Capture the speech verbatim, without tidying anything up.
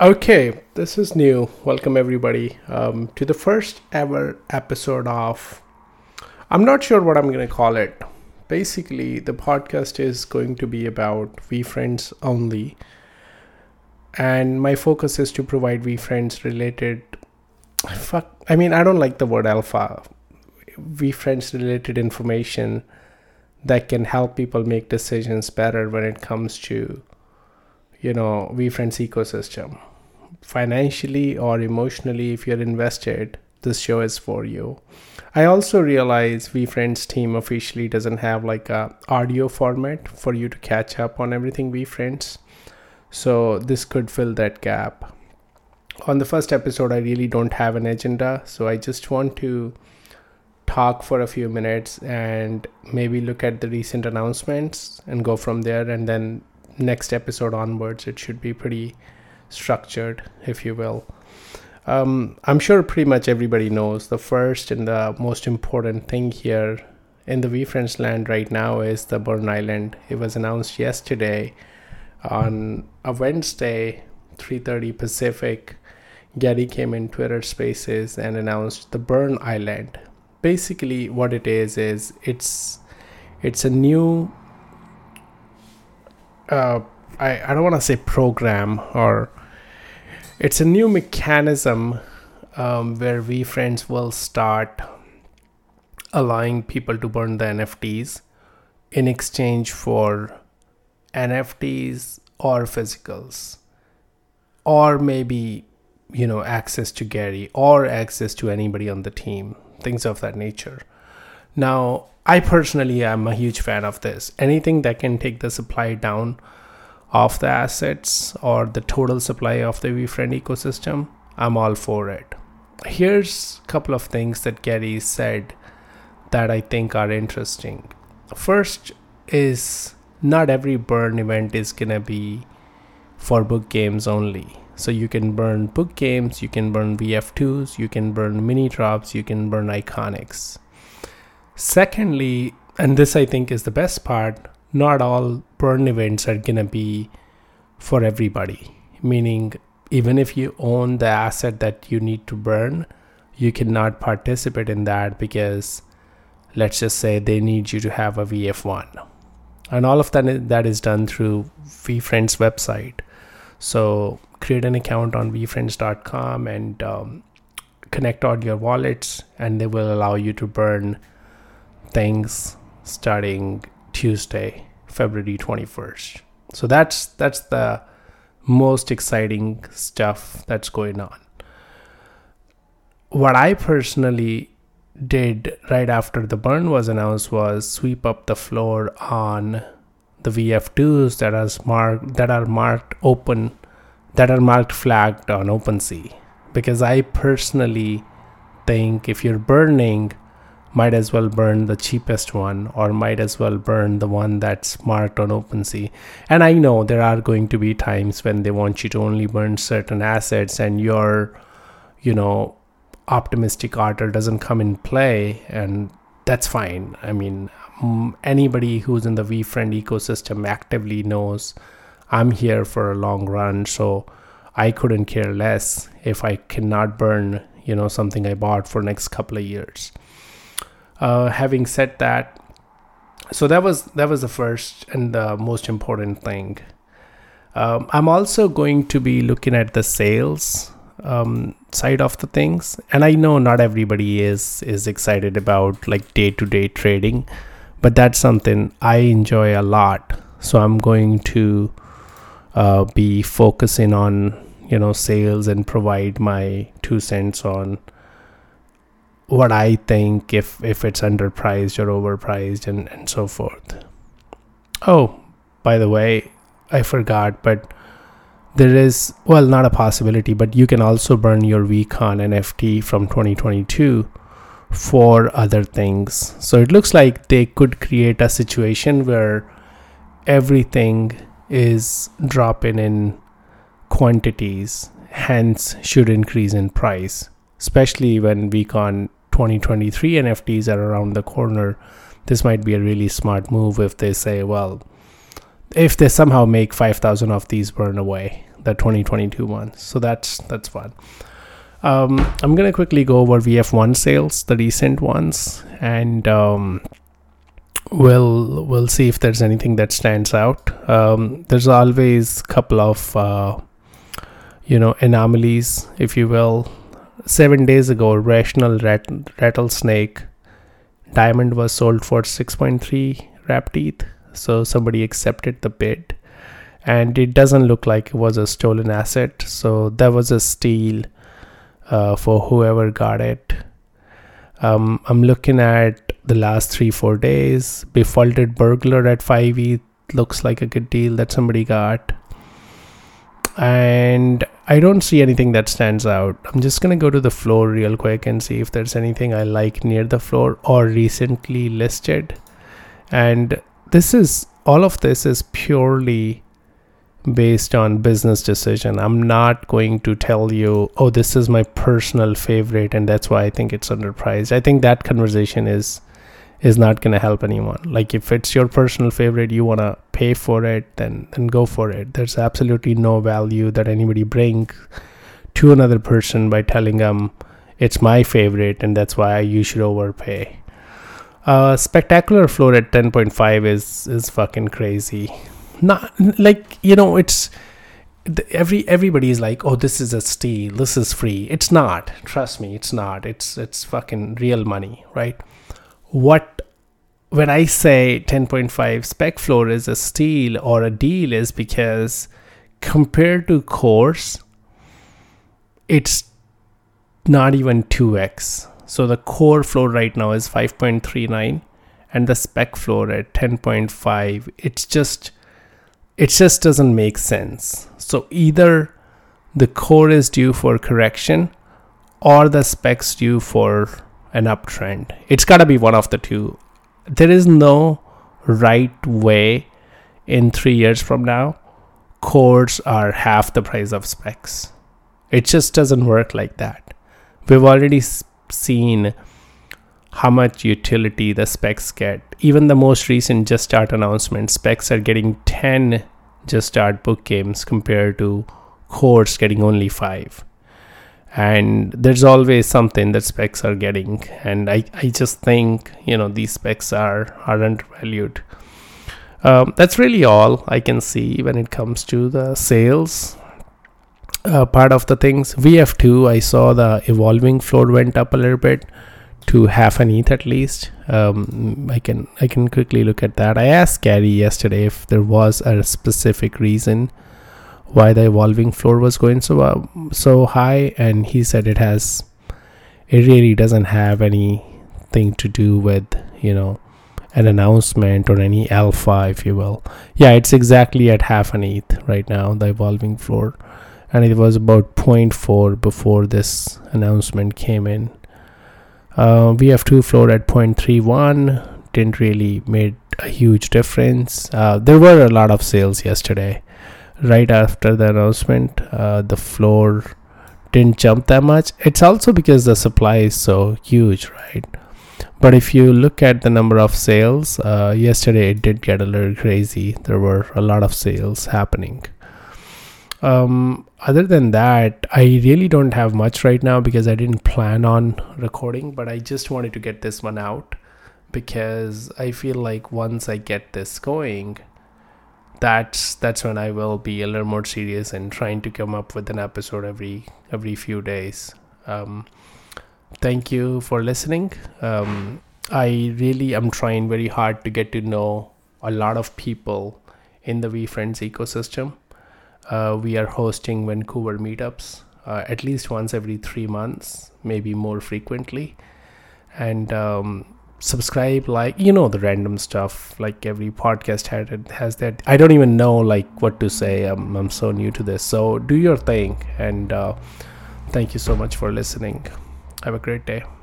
Okay, this is new. Welcome everybody um, to the first ever episode of, I'm not sure what I'm going to call it. Basically, the podcast is going to be about VeeFriends only. And my focus is to provide VeeFriends related, fuck, I mean, I don't like the word alpha, VeeFriends related information that can help people make decisions better when it comes to, you know, VeeFriends ecosystem. Financially or emotionally, if you're invested, this show is for you. I also realize VeeFriends team officially doesn't have like a audio format for you to catch up on everything VeeFriends. So this could fill that gap. On the first episode, I really don't have an agenda. So I just want to talk for a few minutes and maybe look at the recent announcements and go from there. And then next episode onwards, it should be pretty structured, if you will. Um, I'm sure pretty much everybody knows the first and the most important thing here in the VeeFriends land right now is the Burn Island. It was announced yesterday on a Wednesday, three thirty Pacific. Gary came in Twitter Spaces and announced the Burn Island. Basically, what it is is it's it's a new. Uh, I, I don't want to say program, or it's a new mechanism um, where VeeFriends will start allowing people to burn the N F Ts in exchange for N F Ts or physicals, or maybe, you know, access to Gary or access to anybody on the team, things of that nature. Now, I personally am a huge fan of this. Anything that can take the supply down of the assets or the total supply of the VeeFriend ecosystem, I'm all for it. Here's a couple of things that Gary said that I think are interesting. First is not every burn event is going to be for book games only. So you can burn book games, you can burn V F twos, you can burn mini drops, you can burn iconics. Secondly, and this I think is the best part, not all burn events are going to be for everybody. Meaning, even if you own the asset that you need to burn, you cannot participate in that because, let's just say, they need you to have a V F one. And all of that, that is done through VeeFriends website. So create an account on VeeFriends dot com and um, connect all your wallets, and they will allow you to burn things starting Tuesday, February twenty-first. So that's that's the most exciting stuff that's going on. What I personally did right after the burn was announced was sweep up the floor on the V F twos that are marked that are marked open, that are marked flagged on OpenSea, because I personally think if you're burning, might as well burn the cheapest one, or might as well burn the one that's marked on OpenSea. And I know there are going to be times when they want you to only burn certain assets and your, you know, optimistic order doesn't come in play, and that's fine. I mean, anybody who's in the VeeFriend ecosystem actively knows I'm here for a long run, so I couldn't care less if I cannot burn, you know, something I bought for next couple of years. Uh, having said that, so that was that was the first and the most important thing. Um, I'm also going to be looking at the sales um, side of the things, and I know not everybody is is excited about like day-to-day trading, but that's something I enjoy a lot. So I'm going to uh, be focusing on, you know, sales and provide my two cents on what I think if if it's underpriced or overpriced and, and so forth. Oh, by the way, I forgot, but there is, well, not a possibility, but you can also burn your VCon N F T from twenty twenty-two for other things. So it looks like they could create a situation where everything is dropping in quantities, hence should increase in price, especially when VCon twenty twenty-three N F Ts are around the corner. This might be a really smart move if they say, well, if they somehow make five thousand of these burn away, the twenty twenty-two one. So that's that's fun. Um, I'm gonna quickly go over V F one sales, the recent ones, and um, we'll we'll see if there's anything that stands out. Um, there's always a couple of uh, you know anomalies, if you will. Seven days ago, Rational rat- Rattlesnake Diamond was sold for six point three wrap teeth, so somebody accepted the bid, and it doesn't look like it was a stolen asset, so that was a steal uh, for whoever got it. Um, I'm looking at the last three, four days. Befaulted Burglar at five E looks like a good deal that somebody got. And I don't see anything that stands out. I'm just going to go to the floor real quick and see if there's anything I like near the floor or recently listed. And this is, all of this is purely based on business decision. I'm not going to tell you, oh, this is my personal favorite and that's why I think it's underpriced. I think that conversation is is not going to help anyone. Like, if it's your personal favorite, you want to pay for it, then then go for it. There's absolutely no value that anybody brings to another person by telling them it's my favorite and that's why you should overpay. Uh, spectacular floor at ten point five is is fucking crazy. Not like, you know, it's every everybody is like, oh, this is a steal, this is free. It's not. Trust me, it's not. It's it's fucking real money, right? What, when I say ten point five spec floor is a steal or a deal, is because compared to cores, it's not even two x. So the core floor right now is five point three nine and the spec floor at ten point five, it's just, it just doesn't make sense. So either the core is due for correction or the spec's due for an uptrend. It's got to be one of the two. There is no right way. In three years from now, cores are half the price of specs. It just doesn't work like that. We've already seen how much utility the specs get. Even the most recent Just Start announcement, specs are getting ten Just Start book games compared to cores getting only five. And there's always something that specs are getting, and I, I just think, you know, these specs are, are undervalued. Um, that's really all I can see when it comes to the sales uh, part of the things. V F two, I saw the evolving floor went up a little bit to half an E T H at least. Um, I can I can quickly look at that. I asked Gary yesterday if there was a specific reason why the evolving floor was going so uh, so high, and he said it has it really doesn't have anything to do with, you know, an announcement or any alpha, if you will. Yeah, it's exactly at half an E T H right now, the evolving floor, and it was about zero point four before this announcement came in. Uh, V F two floor at zero point three one didn't really made a huge difference. Uh, there were a lot of sales yesterday. Right after the announcement, uh, the floor didn't jump that much. It's also because the supply is so huge, right? But if you look at the number of sales, uh, yesterday it did get a little crazy. There were a lot of sales happening. Um, other than that, I really don't have much right now because I didn't plan on recording, but I just wanted to get this one out because I feel like once I get this going, that's that's when I will be a little more serious and trying to come up with an episode every every few days. Um, thank you for listening. Um, I really am trying very hard to get to know a lot of people in the VeeFriends ecosystem. Uh, we are hosting Vancouver meetups uh, at least once every three months, maybe more frequently. And um, subscribe, like, you know, the random stuff, like every podcast had has that. I don't even know like what to say. I'm, I'm so new to this, so do your thing. And uh, thank you so much for listening. Have a great day.